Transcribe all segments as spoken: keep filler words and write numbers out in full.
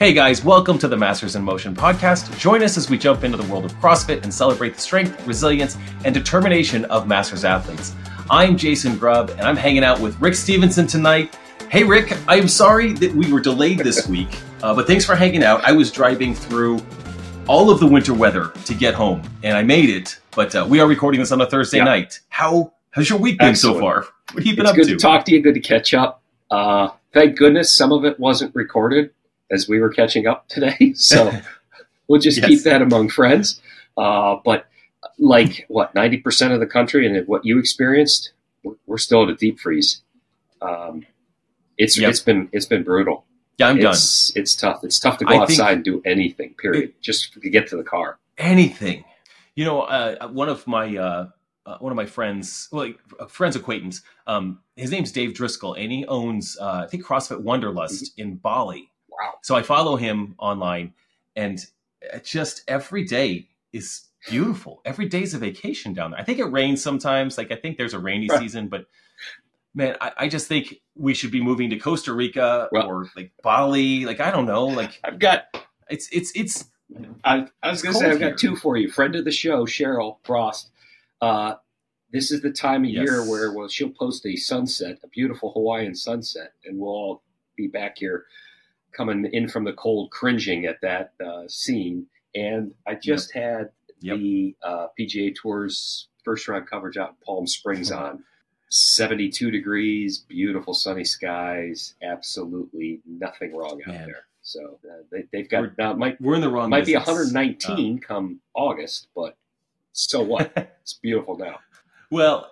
Hey guys, welcome to the Masters in Motion podcast. Join us as we jump into the world of CrossFit and celebrate the strength, resilience, and determination of Masters athletes. I'm Jason Grubb, and I'm hanging out with Rick Stevenson tonight. Hey Rick, I'm sorry that we were delayed this week, uh, but thanks for hanging out. I was driving through all of the winter weather to get home, and I made it, but uh, we are recording this on a Thursday yeah. night. How has your week been Excellent. so far? What have you been it's up to? It's good to talk to you, good to catch up. Uh, thank goodness some of it wasn't recorded as we were catching up today. So we'll just yes. keep that among friends. Uh, but like what, ninety percent of the country and what you experienced, we're still at a deep freeze. Um, it's, yep. it's been, it's been brutal. Yeah, I'm it's, done. It's tough. It's tough to go I outside and do anything, period. It, just to get to the car. Anything. You know, uh, one of my, uh, Uh, one of my friends, well, a friend's acquaintance, um, his name's Dave Driscoll, and he owns, uh, I think, CrossFit Wonderlust mm-hmm. in Bali. Wow. So I follow him online, and just every day is beautiful. Every day's a vacation down there. I think it rains sometimes. Like, I think there's a rainy right. season, but man, I, I just think we should be moving to Costa Rica well, or like Bali. Like, I don't know. Like, I've got it's, it's, it's, I, I was going to say, I've here. got two for you. Friend of the show, Cheryl Frost. Uh, this is the time of yes. year where well, she'll post a sunset, a beautiful Hawaiian sunset, and we'll all be back here coming in from the cold, cringing at that uh, scene. And I just yep. had yep. the uh, P G A Tour's first round coverage out in Palm Springs on. seventy-two degrees, beautiful sunny skies, absolutely nothing wrong out Man. there. So uh, they, they've got, we're, uh, might, we're in the wrong might business. Be one hundred nineteen uh, come August, but so what? It's beautiful now. Well,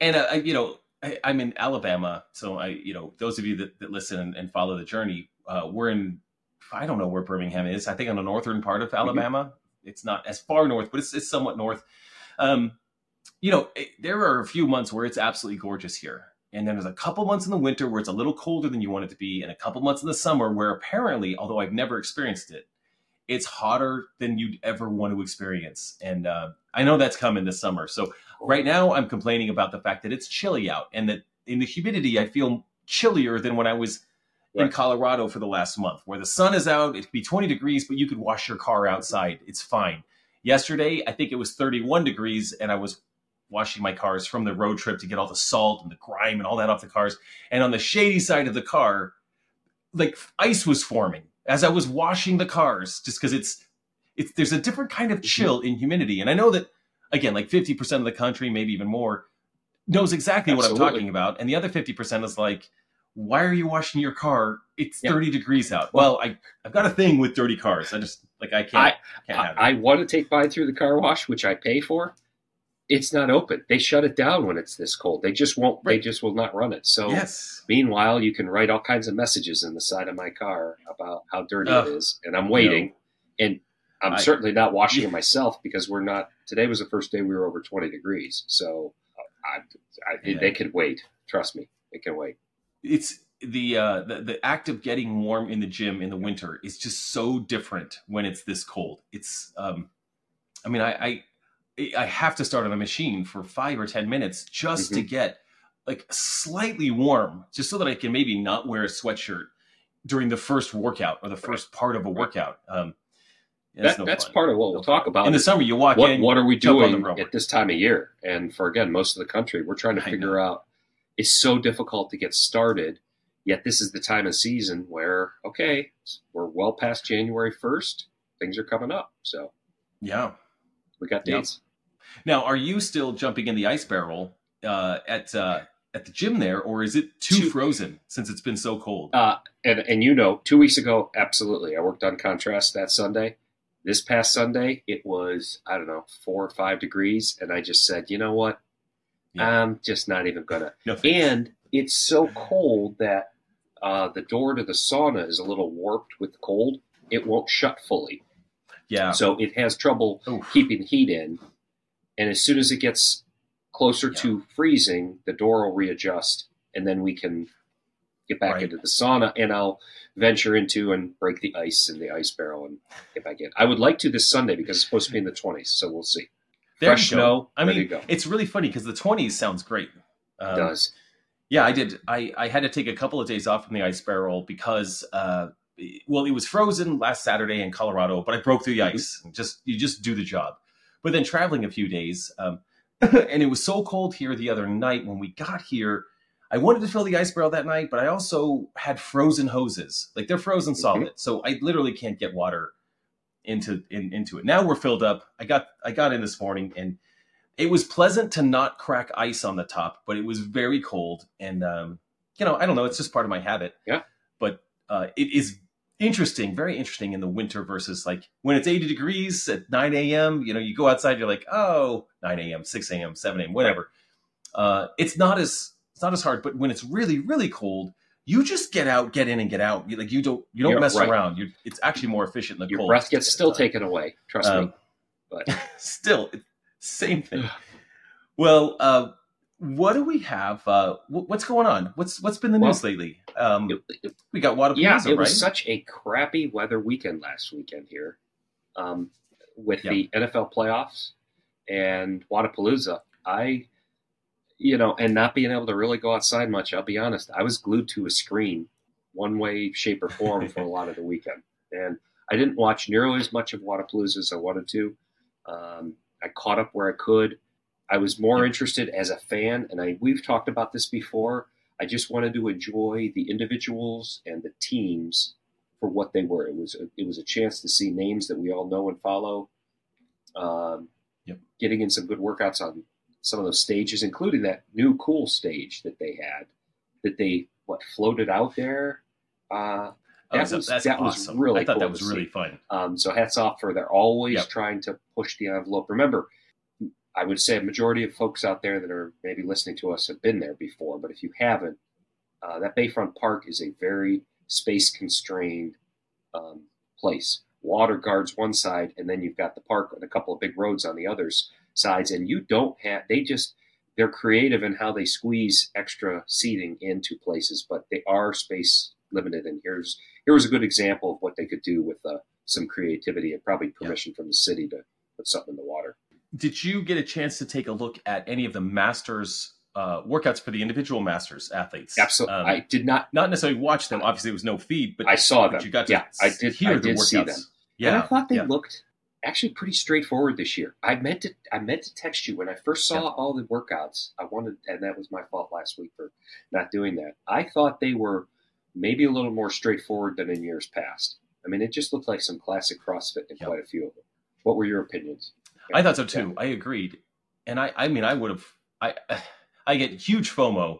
and uh, you know, I, I'm in Alabama, so I, you know, those of you that, that listen and, and follow the journey, uh, we're in, I don't know where Birmingham is. I think on the northern part of Alabama. Mm-hmm. It's not as far north, but it's, it's somewhat north. Um, you know, it, there are a few months where it's absolutely gorgeous here, and then there's a couple months in the winter where it's a little colder than you want it to be, and a couple months in the summer where apparently, although I've never experienced it, it's hotter than you'd ever want to experience. And uh, I know that's coming this summer. So right now I'm complaining about the fact that it's chilly out and that in the humidity, I feel chillier than when I was right. in Colorado for the last month, where the sun is out, it could be twenty degrees, but you could wash your car outside. It's fine. Yesterday, I think it was thirty-one degrees and I was washing my cars from the road trip to get all the salt and the grime and all that off the cars. And on the shady side of the car, like ice was forming as I was washing the cars, just because it's, it's, there's a different kind of chill in humidity. And I know that, again, like fifty percent of the country, maybe even more, knows exactly Absolutely. what I'm talking about. And the other fifty percent is like, why are you washing your car? It's yeah. thirty degrees out. Well, I, I've got a thing with dirty cars. I just, like, I can't, I, can't have I, it. I want to take by through the car wash, which I pay for. It's not open. They shut it down when it's this cold. They just won't, right. they just will not run it. So yes. meanwhile, you can write all kinds of messages in the side of my car about how dirty uh, it is. And I'm waiting you know, and I'm I, certainly not washing yeah. it myself, because we're not, today was the first day we were over twenty degrees. So I, I, yeah. they could wait. Trust me. They can wait. It's the, uh, the, the act of getting warm in the gym in the winter is just so different when it's this cold. It's, um, I mean, I, I, I have to start on a machine for five or ten minutes just mm-hmm. to get like slightly warm, just so that I can maybe not wear a sweatshirt during the first workout or the first part of a workout. Um, that, no that's fun. part of what we'll talk about. In the summer, you walk what, in. What are we doing at this time of year? And for, again, most of the country, we're trying to figure out, it's so difficult to get started. Yet this is the time of season where, okay, we're well past January first. Things are coming up. So yeah, we got dates. Yeah. Now, are you still jumping in the ice barrel uh, at uh, at the gym there, or is it too, too frozen since it's been so cold? Uh, and, and you know, two weeks ago, absolutely. I worked on contrast that Sunday. This past Sunday, it was, I don't know, four or five degrees. And I just said, you know what? Yeah. I'm just not even going to. No, and it's so cold that uh, the door to the sauna is a little warped with the cold. It won't shut fully. Yeah. So it has trouble Oof. keeping heat in. And as soon as it gets closer yeah. to freezing, the door will readjust, and then we can get back right. into the sauna, and I'll venture into and break the ice in the ice barrel and get back in. I would like to this Sunday, because it's supposed to be in the twenties, so we'll see. There Fresh you go. snow. I mean, you go. It's really funny because the twenties sounds great. Um, it does. Yeah, I did. I, I had to take a couple of days off from the ice barrel because uh, well, it was frozen last Saturday in Colorado, but I broke through the ice. Just, you just do the job. But then traveling a few days, um, and it was so cold here the other night when we got here, I wanted to fill the ice barrel that night, but I also had frozen hoses. Like, they're frozen solid. Mm-hmm. So I literally can't get water into in, into it. Now we're filled up. I got I got in this morning, and it was pleasant to not crack ice on the top, but it was very cold. And, um, you know, I don't know. It's just part of my habit. Yeah. But uh, it is interesting, very interesting in the winter versus, like, when it's eighty degrees at nine a.m., you know, you go outside, you're like, oh, nine a.m., six a.m., seven a.m., whatever. Right. Uh, it's not as... It's not as hard, but when it's really, really cold, you just get out, get in, and get out. You, like, you don't, you don't You're mess right. around. You're, it's actually more efficient than the Your cold. Your breath gets still taken away. Trust um, me. But still, same thing. Well, uh, what do we have? Uh, w- what's going on? What's what's been the well, news lately? Um, it, it, we got Wodapalooza, yeah, it right? was such a crappy weather weekend last weekend here, um, with yep. the N F L playoffs and Wodapalooza. I. You know, and not being able to really go outside much, I'll be honest. I was glued to a screen, one way, shape, or form for a lot of the weekend. And I didn't watch nearly as much of Wodapalooza as I wanted to. Um, I caught up where I could. I was more interested as a fan, and I we've talked about this before. I just wanted to enjoy the individuals and the teams for what they were. It was a, it was a chance to see names that we all know and follow. Um, yep. Getting in some good workouts on some of those stages, including that new cool stage that they had, that they what floated out there. Uh, that oh, was that's that awesome. was really I thought cool that was really see. fun. Um, so hats off for they're always yep. trying to push the envelope. Remember, I would say a majority of folks out there that are maybe listening to us have been there before, but if you haven't, uh, that Bayfront Park is a very space constrained um, place. Water guards one side, and then you've got the park and a couple of big roads on the others. sides and you don't have they just they're creative in how they squeeze extra seating into places, but they are space limited, and here's here was a good example of what they could do with uh, some creativity and probably permission yeah. from the city to put something in the water. Did you get a chance to take a look at any of the Masters uh workouts for the individual Masters athletes? Absolutely. um, I did not not necessarily watch them, obviously it was no feed, but I saw them. You got to yeah I did hear I did the workouts. See them. Yeah and I thought they yeah. looked actually pretty straightforward this year. I meant to I meant to text you when I first saw yeah. all the workouts. I wanted, and that was my fault last week for not doing that. I thought they were maybe a little more straightforward than in years past. I mean, it just looked like some classic CrossFit in yeah. quite a few of them. What were your opinions? I thought so too. Yeah. I agreed. And I, I mean, I would have, I I get huge FOMO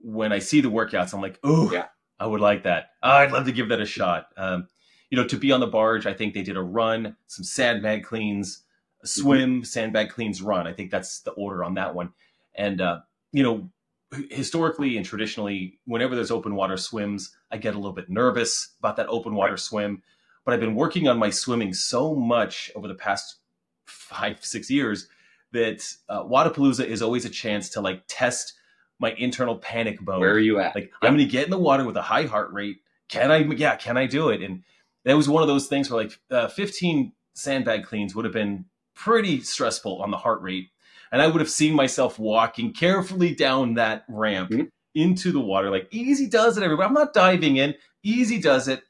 when I see the workouts. I'm like, oh, yeah. I would like that. Oh, I'd love to give that a shot. Um, You know, to be on the barge, I think they did a run, some sandbag cleans, a swim, mm-hmm. sandbag cleans, run. I think that's the order on that one. And, uh, you know, historically and traditionally, whenever there's open water swims, I get a little bit nervous about that open water right. swim. But I've been working on my swimming so much over the past five, six years that uh, Wodapalooza is always a chance to, like, test my internal panic mode. Where are you at? Like, yeah. I'm going to get in the water with a high heart rate. Can I? Yeah, can I do it? And that was one of those things where, like, uh, fifteen sandbag cleans would have been pretty stressful on the heart rate. And I would have seen myself walking carefully down that ramp mm-hmm. into the water. Like, easy does it, everybody. I'm not diving in. Easy does it.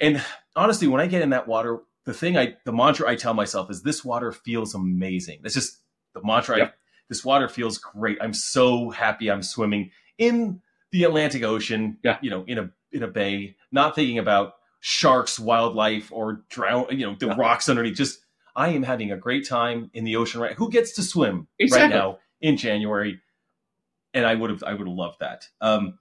And honestly, when I get in that water, the thing I, the mantra I tell myself is, this water feels amazing. That's just the mantra. Yep. I, this water feels great. I'm so happy I'm swimming in the Atlantic Ocean, yeah. you know, in a, in a bay, not thinking about sharks, wildlife, or drown, you know, the rocks underneath. Just, I am having a great time in the ocean. Right? Who gets to swim exactly. right now in January? And I would have, I would have loved that. Um,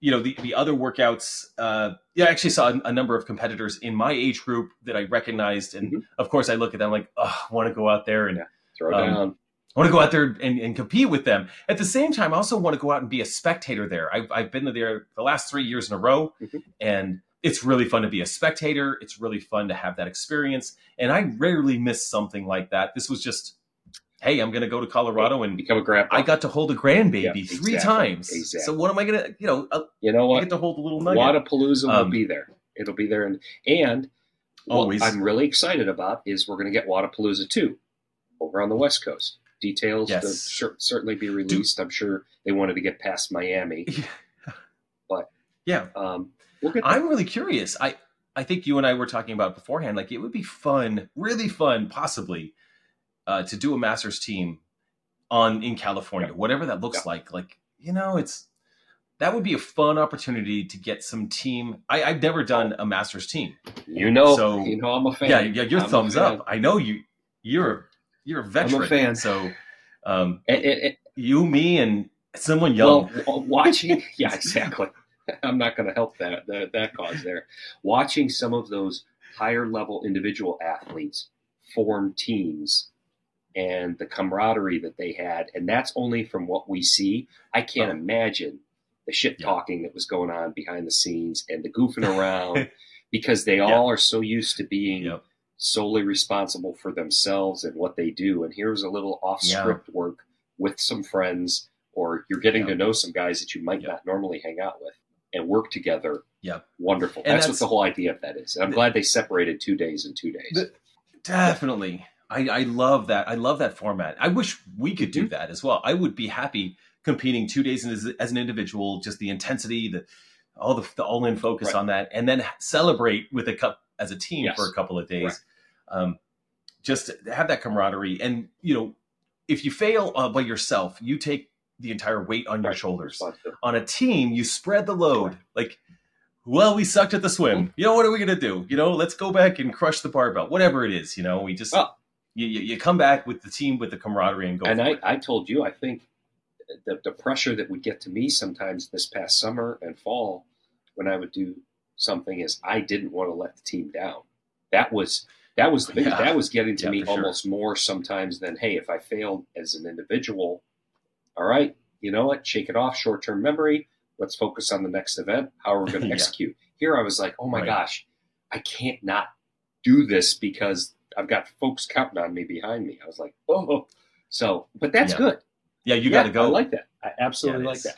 you know, the, the other workouts, uh, yeah, I actually saw a, a number of competitors in my age group that I recognized. And mm-hmm. of course I look at them like, oh, I want to go out there and yeah, throw um, down. I want to go out there and, and compete with them. At the same time, I also want to go out and be a spectator there. I've, I've been there the last three years in a row mm-hmm. and it's really fun to be a spectator. It's really fun to have that experience. And I rarely miss something like that. This was just, hey, I'm going to go to Colorado and become a grandpa. I got to hold a grandbaby yeah, three exactly, times. Exactly. So what am I going to, you know, you know what? I get to hold a little nugget. Wodapalooza um, will be there. It'll be there. And, and what I'm really excited about is we're going to get Wodapalooza two over on the West Coast. Details yes. to cer- certainly be released. Do- I'm sure they wanted to get past Miami. Yeah. But yeah. Um, I'm really curious. I I think you and I were talking about beforehand, like it would be fun, really fun, possibly, uh, to do a Masters team on in California, yeah. whatever that looks yeah. like. Like, you know, it's that would be a fun opportunity to get some team. I, I've never done a Masters team. You know, so, you know, I'm a fan. Yeah, yeah, your I'm thumbs up. I know you. You're you're a veteran. I'm a fan. So, um, it, it, it, you, me, and someone young well, watching. Yeah, exactly. I'm not going to help that, that that cause there. Watching some of those higher level individual athletes form teams and the camaraderie that they had, and that's only from what we see. I can't oh. imagine the shit talking yeah. that was going on behind the scenes and the goofing around because they yeah. all are so used to being yep. solely responsible for themselves and what they do. And here's a little off script yeah. work with some friends, or you're getting yeah. to know some guys that you might yeah. not normally hang out with. And work together. Yeah. Wonderful. That's, that's what the whole idea of that is. And I'm the, glad they separated two days and two days. The, definitely. I, I love that. I love that format. I wish we could mm-hmm. do that as well. I would be happy competing two days as, as an individual, just the intensity, the all the, the all-in focus right. on that, and then celebrate with a cup as a team yes. for a couple of days. Right. Um, just have that camaraderie. And, you know, if you fail uh, by yourself, you take the entire weight on your right. shoulders. On a team, you spread the load. Like, well, we sucked at the swim. You know, what are we going to do? You know, let's go back and crush the barbell, whatever it is. You know, we just, well, you, you come back with the team, with the camaraderie and go. And I, I told you, I think the, the pressure that would get to me sometimes this past summer and fall when I would do something is I didn't want to let the team down. That was, that was, the biggest, yeah. that was getting to yeah, me almost sure. more sometimes than, hey, if I failed as an individual, all right, you know what? Shake it off, short-term memory. Let's focus on the next event. How are we going to yeah. execute? Here I was like, oh, my right. gosh, I can't not do this because I've got folks counting on me behind me. I was like, oh. So, but that's yeah. good. Yeah, you yeah, got to go. I like that. I absolutely yeah, like that.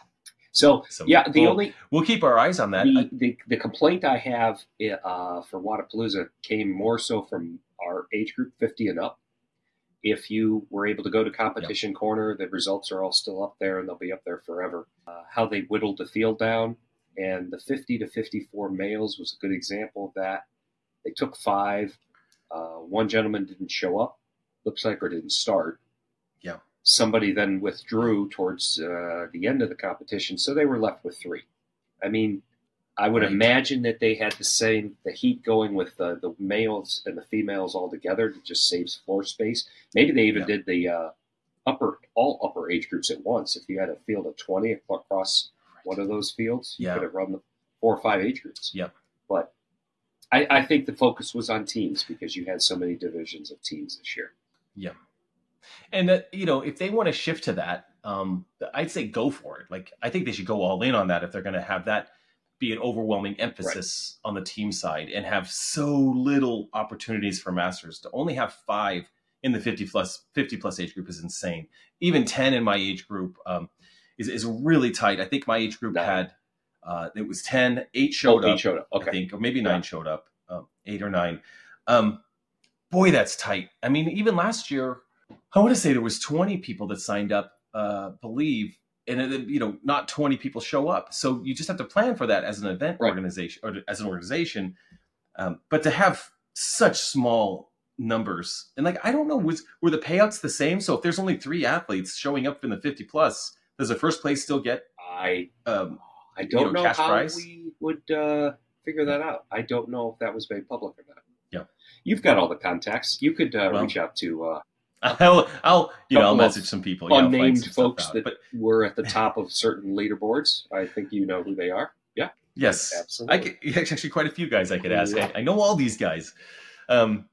So, so yeah, the we'll, only – We'll keep our eyes on that. The, the, the complaint I have uh, for Wodapalooza came more so from our age group, fifty and up. If you were able to go to Competition yep. Corner, the results are all still up there, and they'll be up there forever. Uh, how they whittled the field down, and the fifty to fifty-four males was a good example of that. They took five. Uh, one gentleman didn't show up. Looks like or didn't start. Yeah. Somebody then withdrew towards uh, the end of the competition, so they were left with three. I mean, I would right. imagine that they had the same, the heat going with the, the males and the females all together. It just saves floor space. Maybe they even yeah. did the uh, upper, all upper age groups at once. If you had a field of twenty across one of those fields, you yeah. could have run the four or five age groups. Yep. But I, I think the focus was on teams because you had so many divisions of teams this year. Yeah. And, uh, you know, if they want to shift to that, um, I'd say go for it. Like, I think they should go all in on that if they're going to have that be an overwhelming emphasis right. on the team side and have so little opportunities for Masters. To only have five in the fifty plus age group is insane. Even ten in my age group um, is, is really tight. I think my age group nine. had, uh, it was ten, eight showed oh, up, eight showed up. Okay. I think, or maybe nine yeah. showed up, um, eight or nine. Um, boy, that's tight. I mean, even last year, I want to say there was twenty people that signed up, uh, believe, and, you know, not twenty people show up. So you just have to plan for that as an event right. organization or as an organization. Um, but to have such small numbers and like, I don't know, was, were the payouts the same? So if there's only three athletes showing up in the fifty plus, does the first place still get, I, um, I don't you know, know cash how prize? We would uh, figure that out. I don't know if that was made public or not. Yeah. You've got all the contacts. You could uh, well, reach out to, uh, I'll, I'll, you know, I'll message some people. You know, unnamed some folks out, that but... were at the top of certain leaderboards. I think you know who they are. Yeah. Yes. Absolutely. I could, actually, quite a few guys I could ask. Yeah. I, I know all these guys. Um,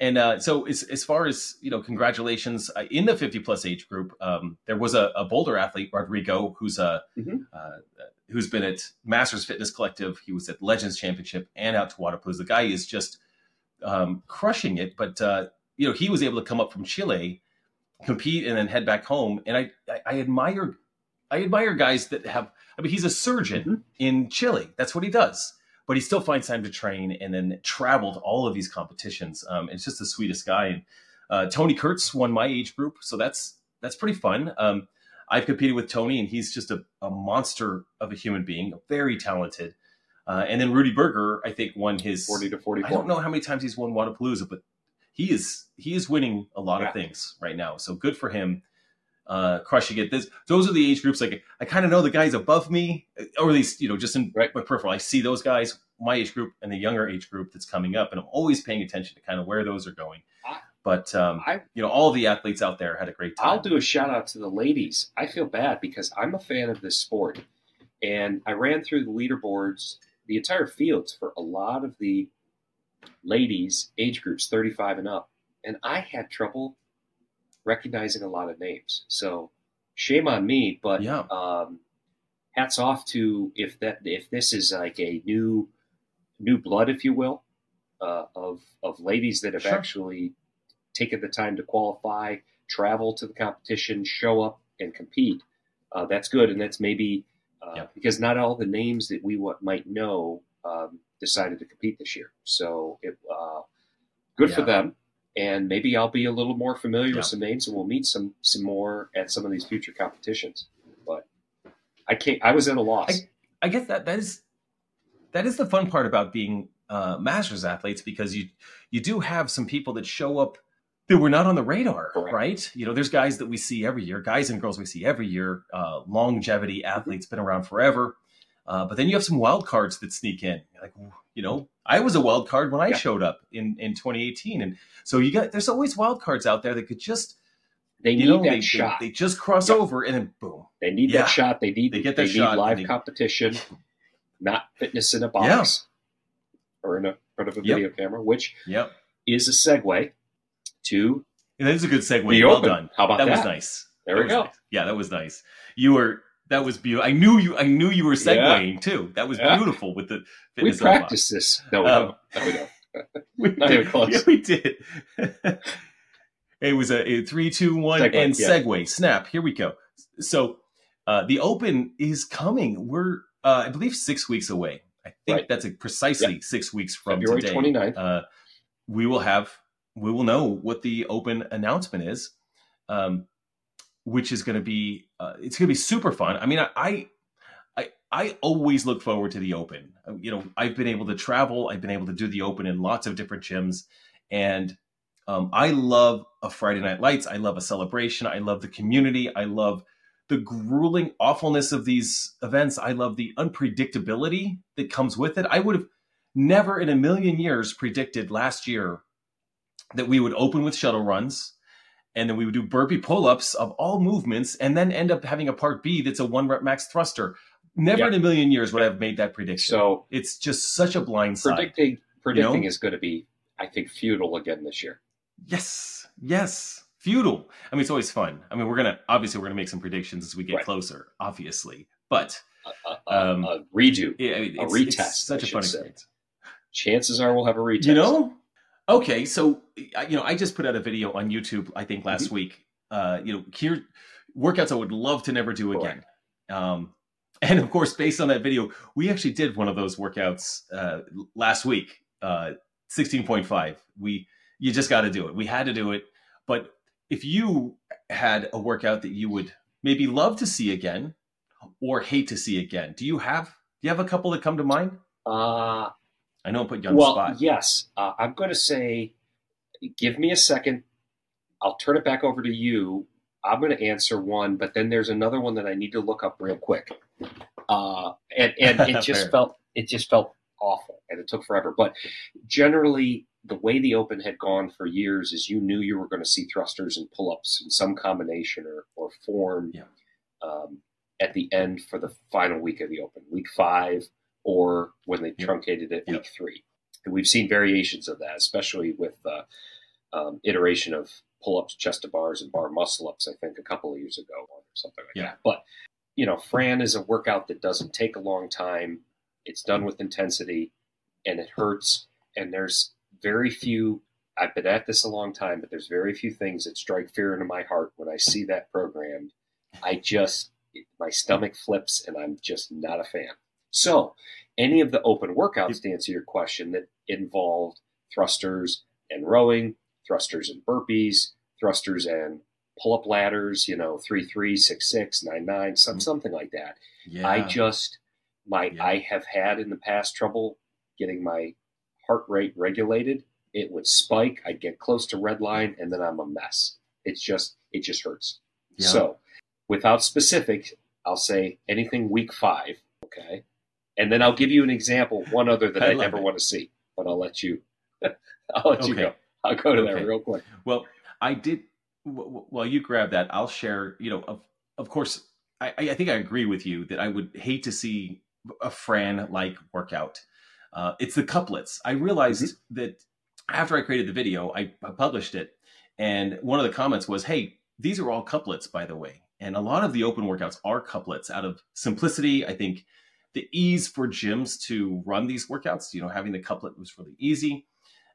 and uh, so as, as far as, you know, congratulations uh, in the fifty plus age group, um, there was a, a Boulder athlete, Rodrigo, who's a, mm-hmm. uh, who's been at Masters Fitness Collective. He was at Legends Championship and out to Wodapalooza. The guy is just um, crushing it. But, uh, you know, he was able to come up from Chile, compete, and then head back home. And I, I, I admire, I admire guys that have. I mean, he's a surgeon mm-hmm. in Chile. That's what he does. But he still finds time to train and then travel to all of these competitions. Um, it's just the sweetest guy. And uh, Tony Kurtz won my age group, so that's that's pretty fun. Um, I've competed with Tony, and he's just a, a monster of a human being, very talented. Uh, and then Rudy Berger, I think, won his forty to forty-four. I don't know how many times he's won Wodapalooza, but he is he is winning a lot yeah. of things right now. So good for him, uh, crushing it. This those are the age groups. Like I kind of know the guys above me, or at least you know just in right. my peripheral. I see those guys, my age group, and the younger age group that's coming up, and I'm always paying attention to kind of where those are going. I- But, um, I, you know, all the athletes out there had a great time. I'll do a shout out to the ladies. I feel bad because I'm a fan of this sport. And I ran through the leaderboards, the entire fields for a lot of the ladies, age groups, thirty-five and up. And I had trouble recognizing a lot of names. So shame on me. But yeah. um, hats off to if that if this is like a new new blood, if you will, uh, of, of ladies that have sure. actually – taking the time to qualify, travel to the competition, show up and compete. Uh, that's good. And that's maybe uh, yeah. because not all the names that we w- might know um, decided to compete this year. So it, uh, good yeah. for them. And maybe I'll be a little more familiar yeah. with some names and we'll meet some, some more at some of these future competitions. But I can't, I was at a loss. I, I guess that, that is, that is the fun part about being uh, Masters athletes, because you, you do have some people that show up that were not on the radar, correct. Right? You know, there's guys that we see every year, guys and girls we see every year, uh, longevity athletes, been around forever. Uh, but then you have some wild cards that sneak in. Like, you know, I was a wild card when I yeah. showed up in, in twenty eighteen. And so you got, there's always wild cards out there that could just, they need know, that they, shot. They, they just cross yeah. over and then boom. They need yeah. that shot. They need, they get that they shot. Need live they, competition, not fitness in a box yeah. or in a front of a video yep. camera, which yep. is a segue. Two. And that is a good segue. Well open. Done. How about that? That was nice. There that we go. Nice. Yeah, that was nice. You were, that was beautiful. I knew you, I knew you were segueing yeah. too. That was yeah. beautiful with the fitness. We practiced this. No, we um, don't. No, we don't. Not even close. Yeah, we did. It was a, a three, two, one, segue, and yeah. segue. Snap. Here we go. So uh, the Open is coming. We're, uh, I believe, six weeks away. I think right. that's a, precisely yeah. six weeks from February today. February twenty-ninth. Uh, we will have... We will know what the Open announcement is, um, which is going to be, uh, it's going to be super fun. I mean, I, I, I always look forward to the Open. You know, I've been able to travel. I've been able to do the Open in lots of different gyms. And um, I love a Friday Night Lights. I love a celebration. I love the community. I love the grueling awfulness of these events. I love the unpredictability that comes with it. I would have never in a million years predicted last year that we would open with shuttle runs, and then we would do burpee pull-ups of all movements, and then end up having a part B that's a one rep max thruster. Never yep. in a million years would I have made that prediction. So it's just such a blind side. Predicting, predicting you know? is going to be, I think, futile again this year. Yes, yes, futile. I mean, it's always fun. I mean, we're gonna obviously we're gonna make some predictions as we get right. closer, obviously. But a, a, um, a redo, yeah, I mean, a retest. It's such I a fun say. experience. Chances are we'll have a retest. You know. Okay, so, you know, I just put out a video on YouTube, I think, last mm-hmm. week. Uh, you know, here, workouts I would love to never do again. Um, and, of course, based on that video, we actually did one of those workouts uh, last week, uh, sixteen point five. We You just got to do it. We had to do it. But if you had a workout that you would maybe love to see again or hate to see again, do you have, do you have a couple that come to mind? Uh I know I put you on well, the spot. Well, yes. Uh, I'm going to say, give me a second. I'll turn it back over to you. I'm going to answer one, but then there's another one that I need to look up real quick. Uh, and and it just felt it just felt awful, and it took forever. But generally, the way the Open had gone for years is you knew you were going to see thrusters and pull-ups in some combination or, or form yeah. um, at the end for the final week of the Open, week five. Or when they yep. truncated it, week yep. three. And we've seen variations of that, especially with uh, um, iteration of pull-ups, chest-to-bars, and bar muscle-ups, I think, a couple of years ago or something like yep. that. But, you know, Fran is a workout that doesn't take a long time. It's done with intensity, and it hurts. And there's very few – I've been at this a long time, but there's very few things that strike fear into my heart when I see that programmed. I just – my stomach flips, and I'm just not a fan. So any of the Open workouts, to answer your question, that involved thrusters and rowing, thrusters and burpees, thrusters and pull-up ladders, you know, three three, six six, nine nine, some, something like that. Yeah. I just My yeah. I have had in the past trouble getting my heart rate regulated. It would spike. I'd get close to red line, and then I'm a mess. It's just it just hurts. Yeah. So without specifics, I'll say anything week five. Okay. And then I'll give you an example, one other that I, I never it. want to see, but I'll let you, I'll let okay. you go. I'll go to okay. that real quick. Well, I did, w- while you grab that, I'll share, you know, of, of course, I, I think I agree with you that I would hate to see a Fran-like workout. Uh, it's the couplets. I realized mm-hmm. that after I created the video, I, I published it. And one of the comments was, hey, these are all couplets, by the way. And a lot of the open workouts are couplets out of simplicity. I think the ease for gyms to run these workouts, you know, having the couplet was really easy.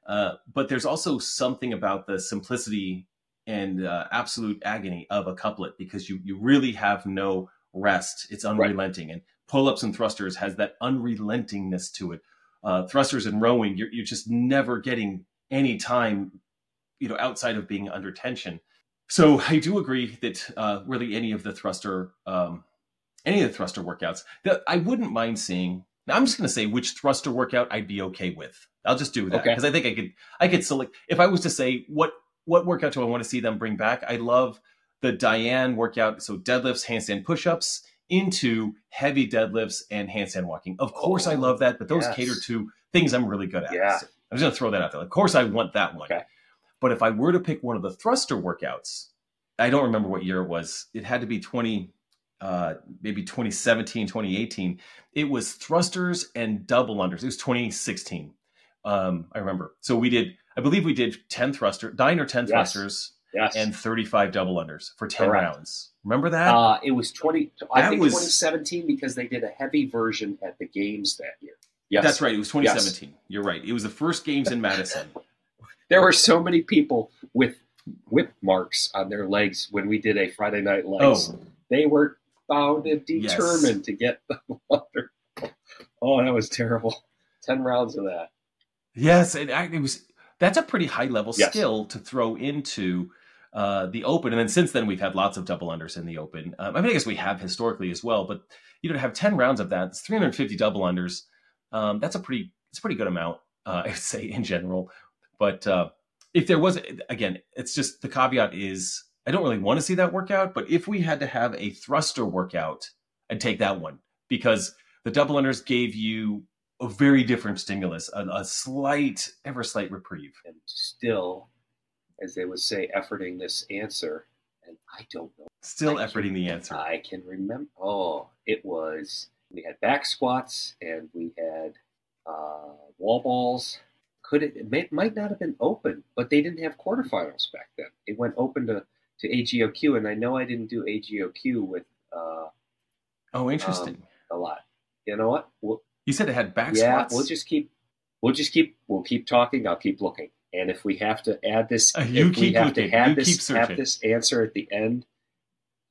Uh, but there's also something about the simplicity and uh, absolute agony of a couplet because you you really have no rest. It's unrelenting. Right. And pull-ups and thrusters has that unrelentingness to it. Uh, thrusters and rowing, you're, you're just never getting any time, you know, outside of being under tension. So I do agree that uh, really any of the thruster, um, any of the thruster workouts that I wouldn't mind seeing. Now I'm just going to say which thruster workout I'd be okay with. I'll just do that because okay. I think I could, I could select, if I was to say what, what workout do I want to see them bring back? I love the Diane workout. So deadlifts, handstand pushups into heavy deadlifts and handstand walking. Of course oh, I love that, but those yes. cater to things I'm really good at. Yeah. So I'm just going to throw that out there. Of course I want that one. Okay. But if I were to pick one of the thruster workouts, I don't remember what year it was. It had to be twenty, uh, maybe twenty seventeen, twenty eighteen. It was thrusters and double unders. It was twenty sixteen. Um, I remember. So we did, I believe we did ten thruster, nine or ten yes. thrusters yes. and thirty-five double unders for ten Correct. Rounds. Remember that? Uh, it was twenty, I that think was, twenty seventeen because they did a heavy version at the games that year. Yes. That's right. It was twenty seventeen. Yes. You're right. It was the first games in Madison. There were so many people with whip marks on their legs when we did a Friday Night Lights. Oh. They were bound and determined yes. to get the water. Oh, that was terrible. ten rounds of that. Yes, and I, it was. That's a pretty high level yes. skill to throw into uh, the open. And then since then, we've had lots of double unders in the open. Um, I mean, I guess we have historically as well. But you know, to have ten rounds of that, it's three hundred fifty double unders. Um, that's a pretty. It's a pretty good amount, uh, I would say, in general. But uh, if there was, again, it's just the caveat is I don't really want to see that workout. But if we had to have a thruster workout, I'd take that one because the double unders gave you a very different stimulus, a, a slight, ever slight reprieve. And still, as they would say, efforting this answer. And I don't know. Still I efforting can, the answer. I can remember. Oh, it was, we had back squats and we had uh, wall balls. Could it, it may, might not have been open, but they didn't have quarterfinals back then. It went open to, to A G O Q, and I know I didn't do A G O Q with uh, oh, interesting um, a lot. You know what? We'll, you said it had back yeah, squats. Yeah, we'll just keep, we'll just keep, we'll keep talking. I'll keep looking, and if we have to add this, uh, you if keep we have looking. to add you this, keep searching. have this answer at the end.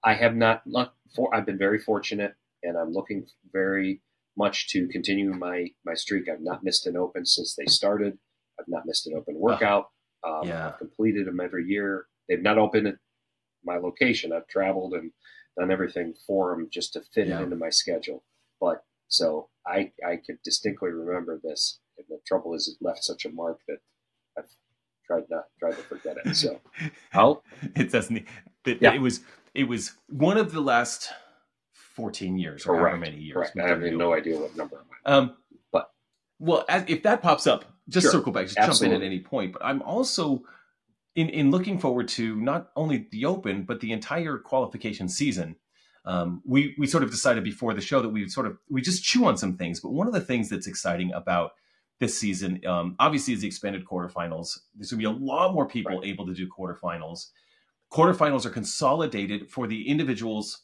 I have not looked for. I've been very fortunate, and I'm looking very much to continue my, my streak. I've not missed an open since they started. I've not missed an open workout. Oh, um, yeah. I've completed them every year. They've not opened at my location. I've traveled and done everything for them just to fit yeah. it into my schedule. But so I, I could distinctly remember this. And the trouble is it left such a mark that I've tried not tried to forget it. So how it doesn't, it, yeah. it was, it was one of the last fourteen years or however many years. Correct. I have no idea what number I'm at. Um, but well, as, if that pops up, just sure. circle back, just Absolutely. jump in at any point. But I'm also in, in looking forward to not only the Open, but the entire qualification season. Um, we, we sort of decided before the show that we would sort of, we just chew on some things. But one of the things that's exciting about this season, um, obviously, is the expanded quarterfinals. There's going to be a lot more people right. able to do quarterfinals. Quarterfinals are consolidated for the individuals,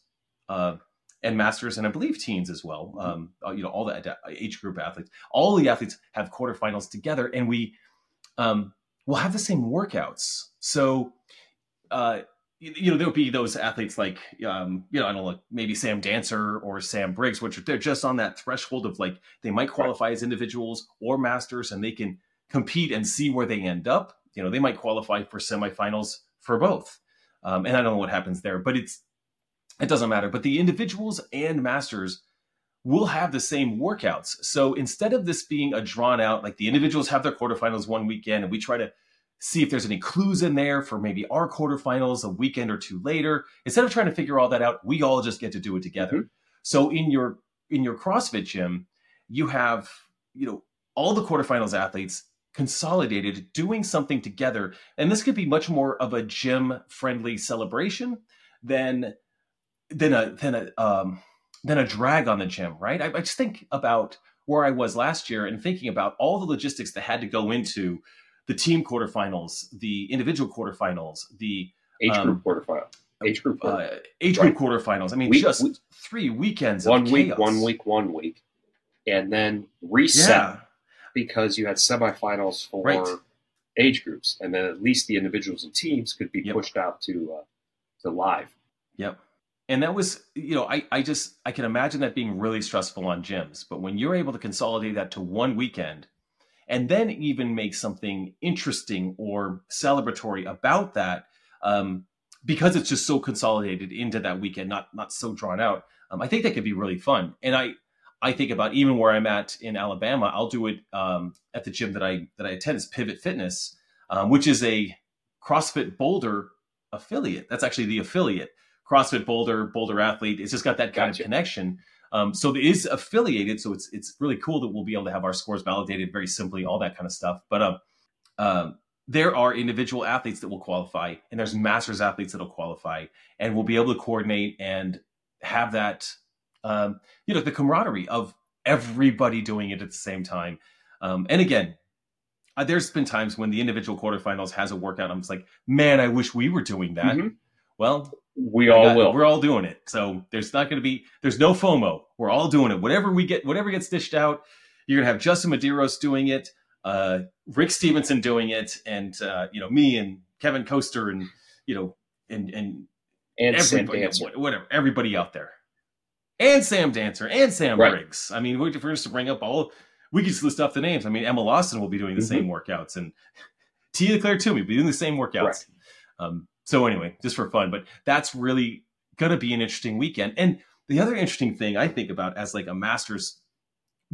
uh, and masters, and I believe teens as well. Um, you know, all the age group athletes, all the athletes have quarterfinals together, and we um, will have the same workouts. So, uh, you, you know, there'll be those athletes like, um, you know, I don't know, like maybe Sam Dancer or Sam Briggs, which are, they're just on that threshold of like they might qualify as individuals or masters, and they can compete and see where they end up. You know, they might qualify for semifinals for both, um, and I don't know what happens there, but it's. It doesn't matter, but the individuals and masters we'll have the same workouts. So instead of this being a drawn out, like the individuals have their quarterfinals one weekend and we try to see if there's any clues in there for maybe our quarterfinals a weekend or two later, instead of trying to figure all that out, we all just get to do it together. Mm-hmm. So in your in your CrossFit gym, you have, you know, all the quarterfinals athletes consolidated doing something together. And this could be much more of a gym friendly celebration than than a than a um than a drag on the gym, right? I, I just think about where I was last year and thinking about all the logistics that had to go into the team quarterfinals, the individual quarterfinals, the H group um, quarterfinals, H group, uh, H group right. quarterfinals. I mean, week, just week, three weekends, one of week, chaos. one week, one week, and then reset yeah. because you had semifinals for right. age groups, and then at least the individuals and teams could be yep. pushed out to uh, to live. Yep. And that was, you know, I, I just, I can imagine that being really stressful on gyms, but when you're able to consolidate that to one weekend and then even make something interesting or celebratory about that, um, because it's just so consolidated into that weekend, not, not so drawn out. Um, I think that could be really fun. And I, I think about even where I'm at in Alabama, I'll do it, um, at the gym that I, that I attend is Pivot Fitness, um, which is a CrossFit Boulder affiliate. That's actually the affiliate. CrossFit Boulder, Boulder Athlete. It's just got that kind gotcha. of connection. Um, so it is affiliated. So it's it's really cool that we'll be able to have our scores validated very simply, all that kind of stuff. But um, uh, there are individual athletes that will qualify, and there's masters athletes that will qualify, and we'll be able to coordinate and have that, um, you know, the camaraderie of everybody doing it at the same time. Um, and again, uh, there's been times when the individual quarterfinals has a workout. I'm just like, man, I wish we were doing that. Mm-hmm. Well, we all got, will. We're all doing it. So there's not going to be, there's no FOMO. We're all doing it. Whatever we get, whatever gets dished out, you're going to have Justin Medeiros doing it, uh, Rick Stevenson doing it. And, uh, you know, me and Kevin Coaster and, you know, and, and, and everybody, Sam Dancer. Whatever, everybody out there. And Sam Dancer and Sam right. Briggs. I mean, we're just to bring up all, we can just list off the names. I mean, Emma Lawson will be doing the mm-hmm. same workouts, and Tia Claire Toomey will be doing the same workouts. Right. Um, So anyway, just for fun, but that's really going to be an interesting weekend. And the other interesting thing I think about as like a master's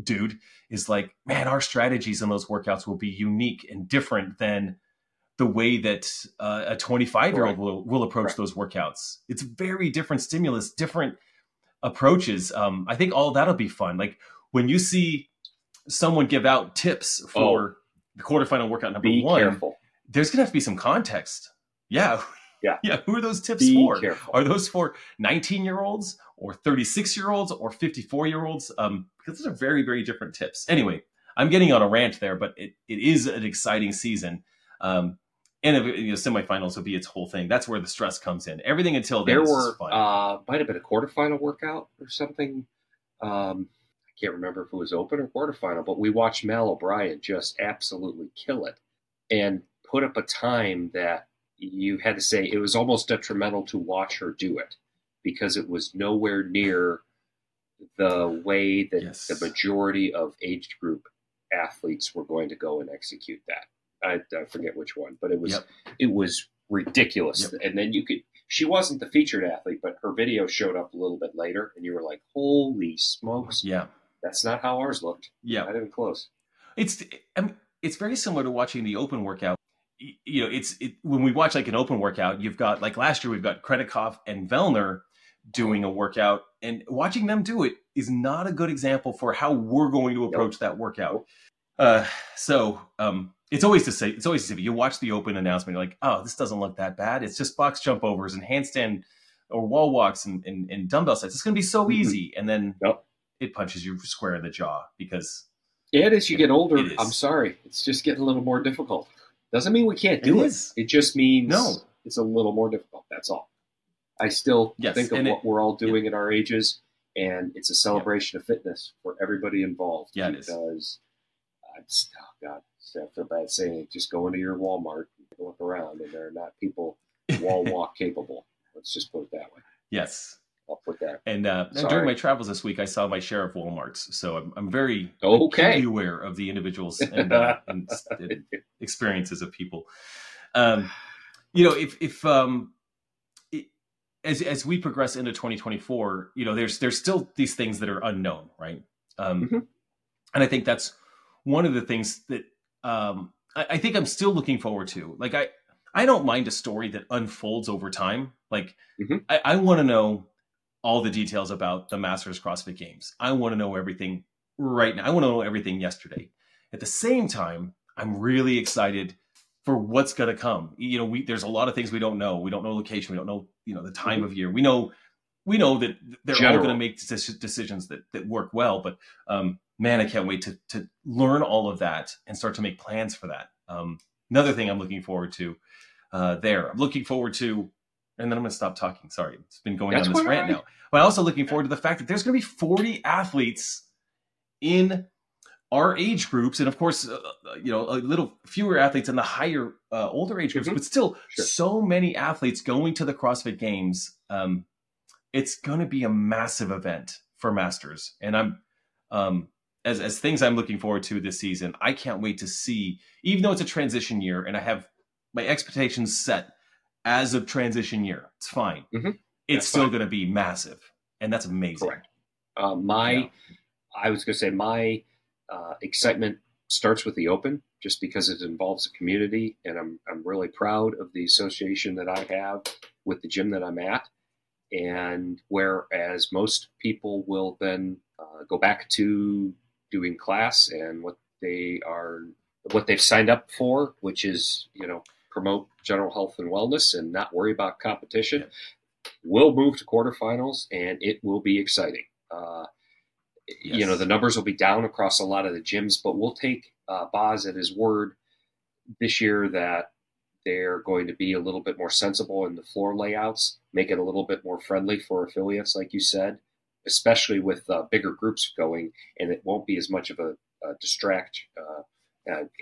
dude is like, man, our strategies in those workouts will be unique and different than the way that uh, a twenty-five-year-old will, will approach right. those workouts. It's very different stimulus, different approaches. Um, I think all that'll be fun. Like when you see someone give out tips for oh, the quarterfinal workout number be one, careful. There's going to have to be some context. Yeah. Yeah. Yeah. Who are those tips Be for? Careful. Are those for nineteen year olds or thirty-six year olds or fifty-four year olds? Um, because those are very, very different tips. Anyway, I'm getting on a rant there, but it, it is an exciting season. Um, and if, you know, semifinals will be its whole thing. That's where the stress comes in. Everything until then there were, is fun. Uh, might have been a quarterfinal workout or something. Um, I can't remember if it was open or quarterfinal, but we watched Mal O'Brien just absolutely kill it and put up a time that you had to say it was almost detrimental to watch her do it because it was nowhere near the way that yes. the majority of age group athletes were going to go and execute that. I, I forget which one, but it was, yep. it was ridiculous. Yep. And then you could, she wasn't the featured athlete, but her video showed up a little bit later and you were like, holy smokes. Yeah. That's not how ours looked. Yeah. Not even close. It's, I mean, it's very similar to watching the open workout. You know, it's it, when we watch like an open workout, you've got like last year, we've got Krennikov and Vellner doing a workout, and watching them do it is not a good example for how we're going to approach yep. that workout. Uh, so um, it's always to say, it's always to say, you watch the open announcement, you're like, oh, this doesn't look that bad. It's just box jump overs and handstand or wall walks and, and, and dumbbell sets. It's going to be so mm-hmm. easy. And then yep. it punches you square in the jaw because. And as you get older, I'm sorry, it's just getting a little more difficult. Doesn't mean we can't do it. It, it just means no. it's a little more difficult. That's all. I still yes, think of what it, we're all doing yeah. at our ages, and it's a celebration yeah. of fitness for everybody involved. Yeah, because, it is. Because, oh God, I feel bad saying it. Just go into your Walmart and look around, and there are not people wall walk capable. Let's just put it that way. Yes. I'll put that. And, uh, and during my travels this week, I saw my share of Walmarts. So I'm, I'm very okay. aware of the individuals and, uh, and, and experiences of people. Um, you know, if, if um, it, as as we progress into twenty twenty-four, you know, there's there's still these things that are unknown, right? Um, mm-hmm. And I think that's one of the things that um, I, I think I'm still looking forward to. Like, I, I don't mind a story that unfolds over time. Like, mm-hmm. I, I want to know all the details about the Masters CrossFit Games. I want to know everything right now. I want to know everything yesterday. At the same time, I'm really excited for what's going to come. You know, we, there's a lot of things we don't know. We don't know location. We don't know, you know, the time mm-hmm. of year. We know, we know that they're General. all going to make decisions that, that work well, but um, man, I can't wait to, to learn all of that and start to make plans for that. Um, another thing I'm looking forward to uh, there, I'm looking forward to, and then I'm going to stop talking. Sorry. It's been going That's on this rant I... now, but I'm also looking forward to the fact that there's going to be forty athletes in our age groups, and of course, uh, you know, a little fewer athletes in the higher, uh, older age groups, mm-hmm. but still sure. so many athletes going to the CrossFit Games. Um, it's going to be a massive event for Masters. And I'm, um, as, as things I'm looking forward to this season, I can't wait to see, even though it's a transition year and I have my expectations set as of transition year, it's fine. Mm-hmm. It's still going to be massive. And that's amazing. Correct. Uh, my, yeah. I was going to say my, Uh, excitement starts with the Open, just because it involves a community, and I'm I'm really proud of the association that I have with the gym that I'm at. And whereas most people will then uh, go back to doing class and what they are, what they've signed up for, which is, you know, promote general health and wellness and not worry about competition, yeah. we'll move to quarterfinals, and it will be exciting. Uh, Yes. You know, the numbers will be down across a lot of the gyms, but we'll take uh, Boz at his word this year that they're going to be a little bit more sensible in the floor layouts, make it a little bit more friendly for affiliates, like you said, especially with uh, bigger groups going, and it won't be as much of a, a distract, uh,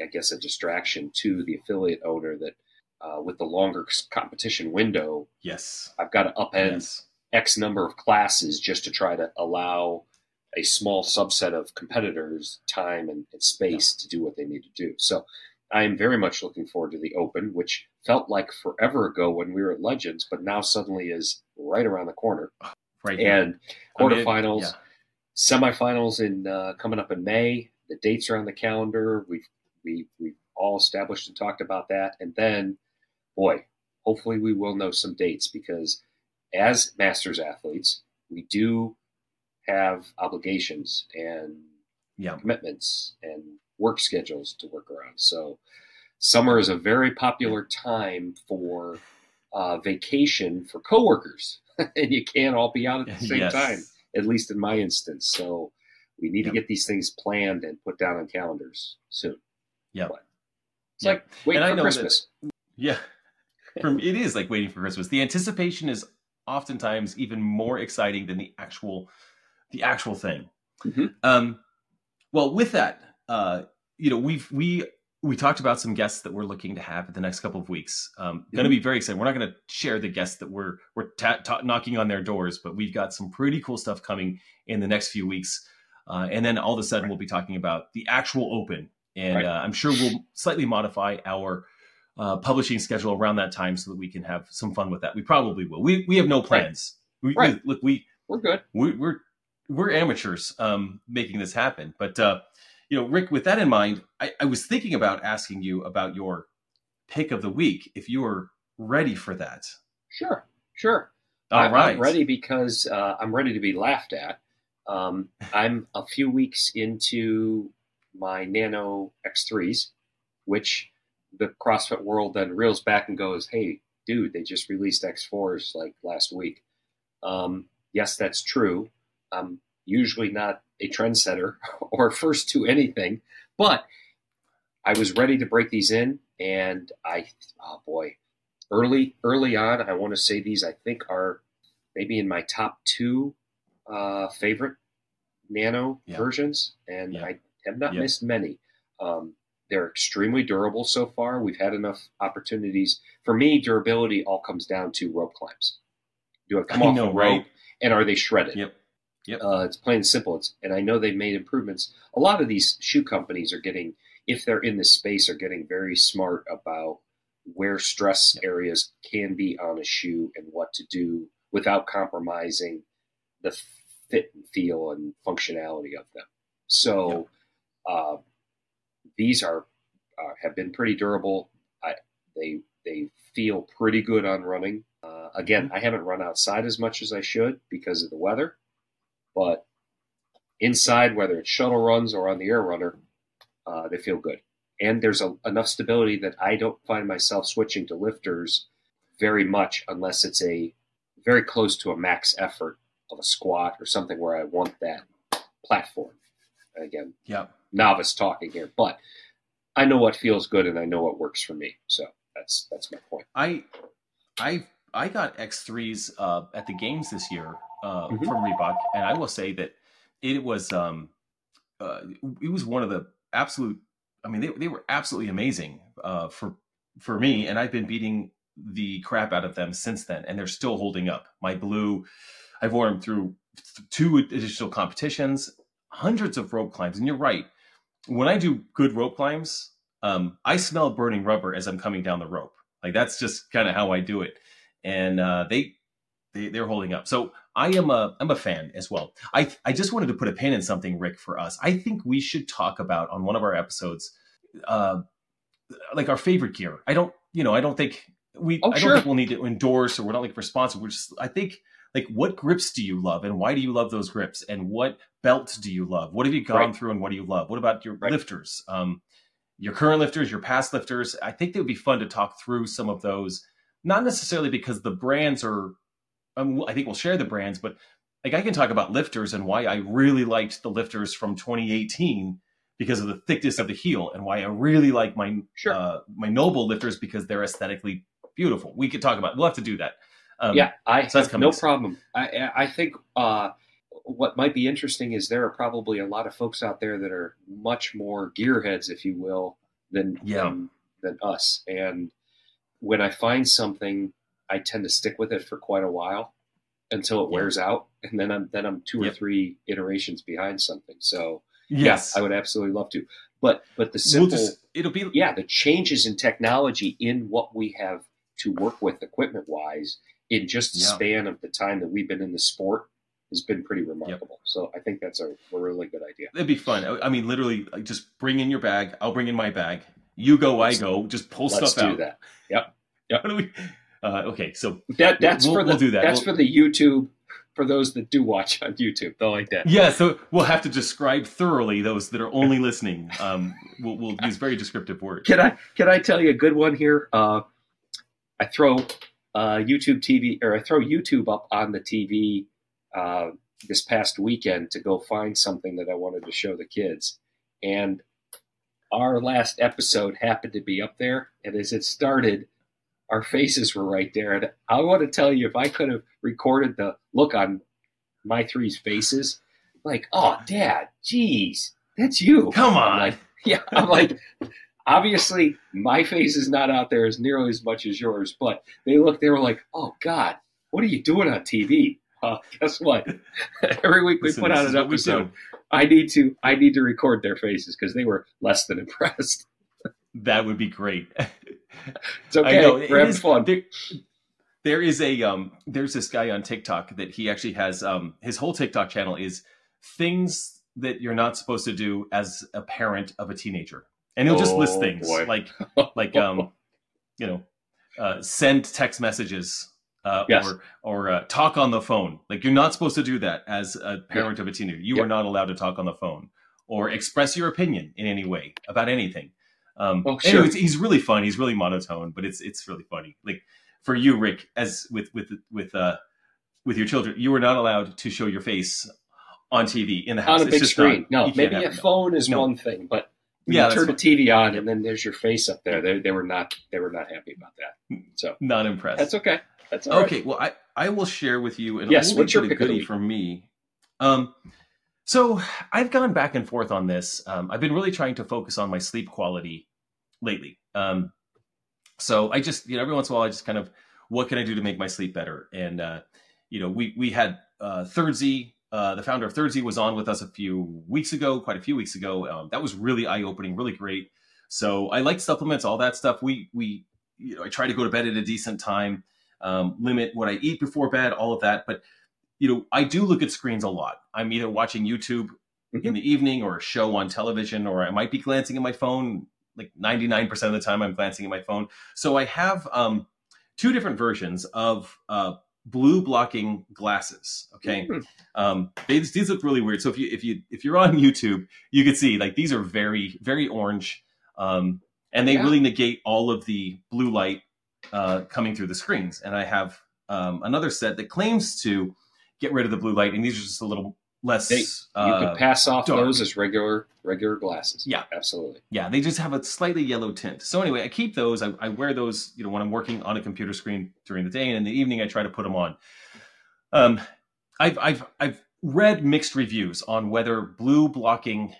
I guess, a distraction to the affiliate owner that uh, with the longer competition window, yes, I've got to upend yes. X number of classes just to try to allow a small subset of competitors time and, and space yeah. to do what they need to do. So I am very much looking forward to the Open, which felt like forever ago when we were at Legends, but now suddenly is right around the corner. Right. And quarterfinals, I mean, yeah. semifinals in uh, coming up in May, the dates are on the calendar. We've, we, we've all established and talked about that. And then boy, hopefully we will know some dates, because as Masters athletes, we do have obligations and yeah. commitments and work schedules to work around. So summer is a very popular time for uh, vacation for coworkers, and you can't all be out at the same yes. time, at least in my instance. So we need yep. to get these things planned and put down on calendars soon. Yeah. It's yep. like waiting and for I know Christmas. That, yeah. From, it is like waiting for Christmas. The anticipation is oftentimes even more exciting than the actual the actual thing. Mm-hmm. Um, well, with that, uh, you know, we've, we, we talked about some guests that we're looking to have in the next couple of weeks. Um, mm-hmm. going to be very exciting. We're not going to share the guests that we're, we're ta- ta- knocking on their doors, but we've got some pretty cool stuff coming in the next few weeks. Uh, and then all of a sudden right. we'll be talking about the actual Open, and right. uh, I'm sure we'll slightly modify our, uh, publishing schedule around that time so that we can have some fun with that. We probably will. We, we have no plans. Right. We, right. we look, we, we're good. We, we're, we're amateurs um, making this happen. But, uh, you know, Rick, with that in mind, I, I was thinking about asking you about your pick of the week, if you were ready for that. Sure, sure. All I, right. I'm ready because uh, I'm ready to be laughed at. Um, I'm a few weeks into my Nano X threes, which the CrossFit world then reels back and goes, hey, dude, they just released X fours like last week. Um, yes, that's true. I'm usually not a trendsetter or first to anything, but I was ready to break these in. And I, oh boy, early, early on, I want to say these, I think, are maybe in my top two uh, favorite Nano yeah. versions. And yeah. I have not yeah. missed many. Um, they're extremely durable so far. We've had enough opportunities. For me, durability all comes down to rope climbs. Do I come I off know, a rope right? and are they shredded? Yep. Yep. Uh, it's plain and simple. It's, and I know they've made improvements. A lot of these shoe companies are getting, if they're in this space, are getting very smart about where stress yep. areas can be on a shoe and what to do without compromising the fit and feel and functionality of them. So yeah. uh, these are uh, have been pretty durable. I, they they feel pretty good on running. Uh, again, I haven't run outside as much as I should because of the weather, but inside, whether it's shuttle runs or on the air runner, uh, they feel good. And there's a, enough stability that I don't find myself switching to lifters very much unless it's a very close to a max effort of a squat or something where I want that platform. Again, yep. Novice talking here, but I know what feels good and I know what works for me. So that's that's my point. I I I got X threes uh, at the games this year uh, mm-hmm. from Reebok, and I will say that it was um uh, it was one of the absolute. I mean, they they were absolutely amazing uh, for for me, and I've been beating the crap out of them since then, and they're still holding up. My blue, I've worn them through th- two additional competitions, hundreds of rope climbs, and you're right. When I do good rope climbs, um, I smell burning rubber as I'm coming down the rope. Like that's just kind of how I do it, and uh, they, they they're holding up. So I am a I'm a fan as well. I I just wanted to put a pin in something, Rick, for us. I think we should talk about on one of our episodes, uh, like our favorite gear. I don't you know I don't think we oh, I don't sure. think we'll need to endorse or we're not like responsible. We're just I think like what grips do you love and why do you love those grips and what belts do you love? What have you gone right. through and what do you love? What about your right. lifters? Um, your current lifters, your past lifters. I think it would be fun to talk through some of those. Not necessarily because the brands are. Um, I think we'll share the brands, but like I can talk about lifters and why I really liked the lifters from twenty eighteen because of the thickness of the heel and why I really like my sure. uh, my Noble lifters because they're aesthetically beautiful. We could talk about, we'll have to do that. Um, yeah, I so have no problem. I, I think uh, what might be interesting is there are probably a lot of folks out there that are much more gearheads, if you will, than yeah. um, than us. And when I find something, I tend to stick with it for quite a while until it wears yeah. out. And then I'm, then I'm two or yep. three iterations behind something. So yes, yeah, I would absolutely love to, but, but the simple, we'll just, it'll be, yeah, the changes in technology in what we have to work with equipment wise in just the yeah. span of the time that we've been in the sport has been pretty remarkable. Yep. So I think that's a, a really good idea. It'd be fun. I, I mean, literally like, just bring in your bag. I'll bring in my bag. You go, let's, I go, just pull let's stuff do out. That. Yep. Yep. What do we, Uh, okay, so that that's we'll, for the we'll do that. That's we'll, for the YouTube for those that do watch on YouTube. They'll like that. Yeah, so we'll have to describe thoroughly those that are only listening. Um, we'll, we'll use very descriptive words. Can I can I tell you a good one here? Uh, I throw uh, YouTube T V or I throw YouTube up on the T V uh, this past weekend to go find something that I wanted to show the kids, and our last episode happened to be up there. And as it started, our faces were right there. And I want to tell you, if I could have recorded the look on my three's faces, like, oh, Dad, geez, that's you. Come on. I'm like, yeah. I'm like, obviously my face is not out there as nearly as much as yours, but they looked, they were like, oh God, what are you doing on T V? Uh, guess what? Every week we Listen, put out an episode. I need to, I need to record their faces because they were less than impressed. That would be great. It's okay. I know. It is, fun. There, there is a um, there's this guy on TikTok that he actually has um, his whole TikTok channel is things that you're not supposed to do as a parent of a teenager, and he'll just oh, list things boy. like like um, you know, uh, send text messages uh, yes. or or uh, talk on the phone. Like you're not supposed to do that as a parent yeah. of a teenager. You yeah. are not allowed to talk on the phone or express your opinion in any way about anything. Um, oh, sure. Anyway, he's really fun. He's really monotone, but it's it's really funny. Like for you, Rick, as with with with uh with your children, you were not allowed to show your face on T V in the house. On a big screen. Not, no, maybe a have, phone no. is no. one thing, but when yeah, you turn the T V on and then there's your face up there. They they were not they were not happy about that. So not impressed. That's okay. That's all okay. Right. Well, I I will share with you and yes, what's your goodie from me. Um. So I've gone back and forth on this. Um, I've been really trying to focus on my sleep quality lately. Um, so I just, you know, every once in a while, I just kind of, what can I do to make my sleep better? And, uh, you know, we, we had uh, Thirdsy, uh, the founder of Thirdsy was on with us a few weeks ago, quite a few weeks ago. Um, that was really eye-opening, really great. So I like supplements, all that stuff. We, we, you know, I try to go to bed at a decent time. um, limit what I eat before bed, all of that. But, you know, I do look at screens a lot. I'm either watching YouTube mm-hmm. in the evening or a show on television, or I might be glancing at my phone. Like ninety-nine percent of the time I'm glancing at my phone. So I have um, two different versions of uh, blue blocking glasses. Okay. Mm-hmm. Um, they, these look really weird. So if you, if you, if you're on YouTube, you could see like, these are very, very orange. Um, and they yeah. really negate all of the blue light uh, coming through the screens. And I have um, another set that claims to get rid of the blue light. And these are just a little less. They, you uh, could pass off dark. Those as regular, regular glasses. Yeah, absolutely. Yeah. They just have a slightly yellow tint. So anyway, I keep those, I, I wear those, you know, when I'm working on a computer screen during the day, and in the evening, I try to put them on. Um, I've, I've, I've read mixed reviews on whether blue blocking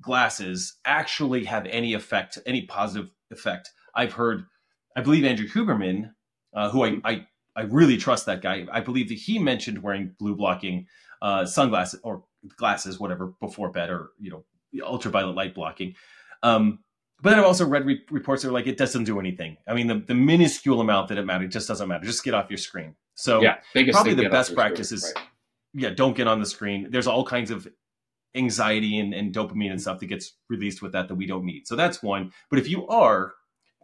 glasses actually have any effect, any positive effect. I've heard, I believe Andrew Huberman, uh, who I, I, I really trust that guy. I believe that he mentioned wearing blue blocking uh, sunglasses or glasses, whatever, before bed, or, you know, ultraviolet light blocking. Um, but then I've also read re- reports that are like, it doesn't do anything. I mean, the, the minuscule amount that it matters, it just doesn't matter. Just get off your screen. So yeah, probably the best practice is, right. yeah, don't get on the screen. There's all kinds of anxiety and, and dopamine and stuff that gets released with that that we don't need. So that's one. But if you are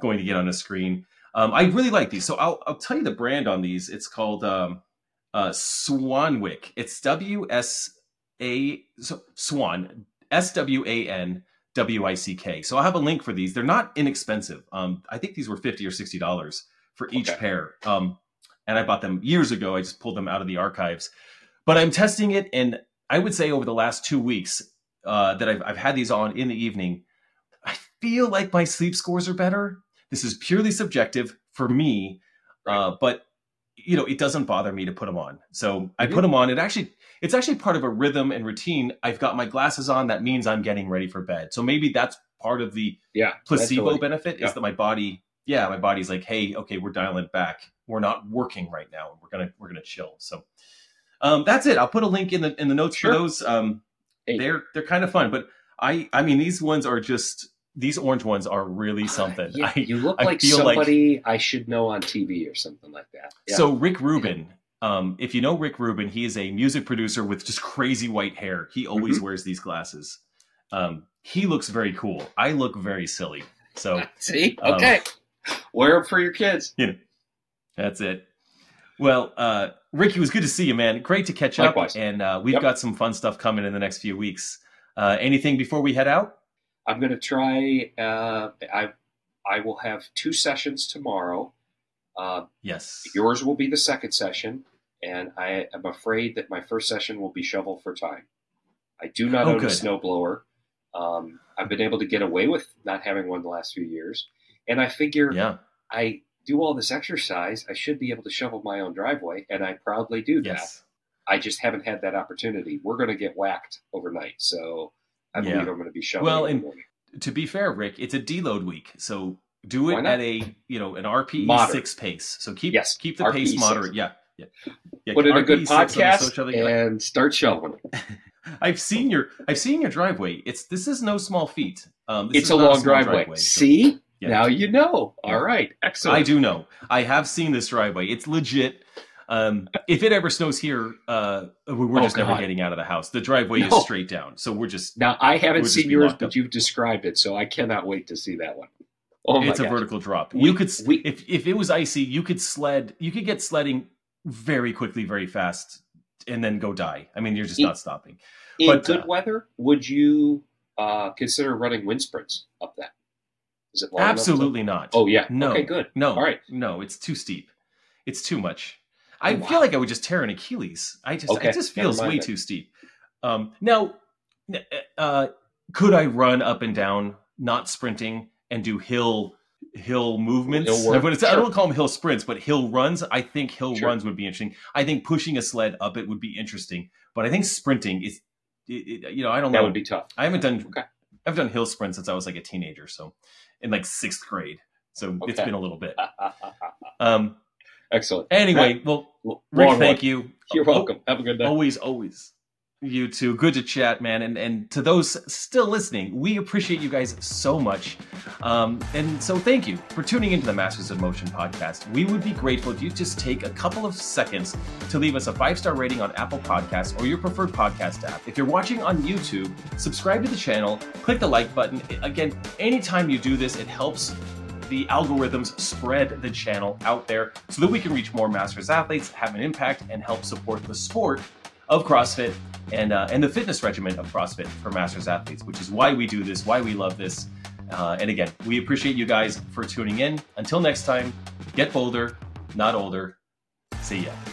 going to get on a screen, Um, I really like these. So I'll I'll tell you the brand on these. It's called um, uh, Swanwick. It's W S A so Swan, S W A N W I C K. So I'll have a link for these. They're not inexpensive. Um, I think these were fifty dollars or sixty dollars for each okay. pair. Um, and I bought them years ago. I just pulled them out of the archives. But I'm testing it. And I would say over the last two weeks uh, that I've I've had these on in the evening, I feel like my sleep scores are better. This is purely subjective for me, uh, but you know, it doesn't bother me to put them on. So I put them on. It actually, it's actually part of a rhythm and routine. I've got my glasses on. That means I'm getting ready for bed. So maybe that's part of the yeah, placebo totally, benefit yeah. is that my body, yeah, my body's like, hey, okay, we're dialing back. We're not working right now. We're gonna we're gonna chill. So um, that's it. I'll put a link in the in the notes sure. for those. Um, hey. They're they're kind of fun, but I I mean these ones are just. These orange ones are really something. Uh, yeah, I, you look I like somebody like... I should know on T V or something like that. Yeah. So Rick Rubin, um, if you know Rick Rubin, he is a music producer with just crazy white hair. He always mm-hmm. wears these glasses. Um, he looks very cool. I look very silly. So see, okay, um, wear them for your kids. You know, that's it. Well, uh, Ricky, it was good to see you, man. Great to catch Likewise. Up, and uh, we've yep. got some fun stuff coming in the next few weeks. Uh, anything before we head out? I'm going to try, uh, I I will have two sessions tomorrow. Uh, yes. Yours will be the second session, and I am afraid that my first session will be shovel for time. I do not oh, own good. a snowblower. Um, I've been able to get away with not having one the last few years, and I figure yeah. I do all this exercise. I should be able to shovel my own driveway, and I proudly do yes. that. I just haven't had that opportunity. We're going to get whacked overnight, so... I believe yeah. I'm going to be shoveling. Well, and to be fair, Rick, it's a deload week, so do it at a you know an R P E moderate. six pace. So keep yes. keep the R P E pace moderate. Yeah. yeah, yeah. Put in a good podcast and start shoveling. I've seen your I've seen your driveway. It's this is no small feat. Um, this it's is a long a driveway. driveway so, See, yeah. now you know. All right, excellent. I do know. I have seen this driveway. It's legit. Um, if it ever snows here, uh, we're oh, just God. never getting out of the house. The driveway no. is straight down. So we're just, now I haven't seen yours, but you've described it. So I cannot wait to see that one. Oh my It's God. a vertical drop. We, you could, we, if, if it was icy, you could sled, you could get sledding very quickly, very fast, and then go die. I mean, you're just in, not stopping. In but, good uh, weather, would you, uh, consider running wind sprints up that? Is it long Absolutely not. Oh yeah. No, okay, good. No, all right. No, it's too steep. It's too much. I oh, wow. feel like I would just tear an Achilles. I just, okay. it just feels way it. too steep. Um, now, uh, could I run up and down, not sprinting, and do hill hill movements? Hill I, would, sure. I don't call them hill sprints, but hill runs. I think hill sure. runs would be interesting. I think pushing a sled up it would be interesting, but I think sprinting is, it, it, you know, I don't that know. That would be tough. I haven't done. Okay. I've done hill sprints since I was like a teenager, so in like sixth grade. So okay. it's been a little bit. um, Excellent. Anyway, well, Rick, thank you. You're welcome. Have a good day. Always, always. You too. Good to chat, man. And and to those still listening, we appreciate you guys so much. Um, and so thank you for tuning into the Masters in Motion podcast. We would be grateful if you just take a couple of seconds to leave us a five-star rating on Apple Podcasts or your preferred podcast app. If you're watching on YouTube, subscribe to the channel, click the like button. Again, anytime you do this, it helps the algorithms spread the channel out there so that we can reach more Masters athletes, have an impact, and help support the sport of CrossFit and uh, and the fitness regimen of CrossFit for Masters athletes, which is why we do this, why we love this. Uh, and again, we appreciate you guys for tuning in. Until next time, get bolder, not older. See ya.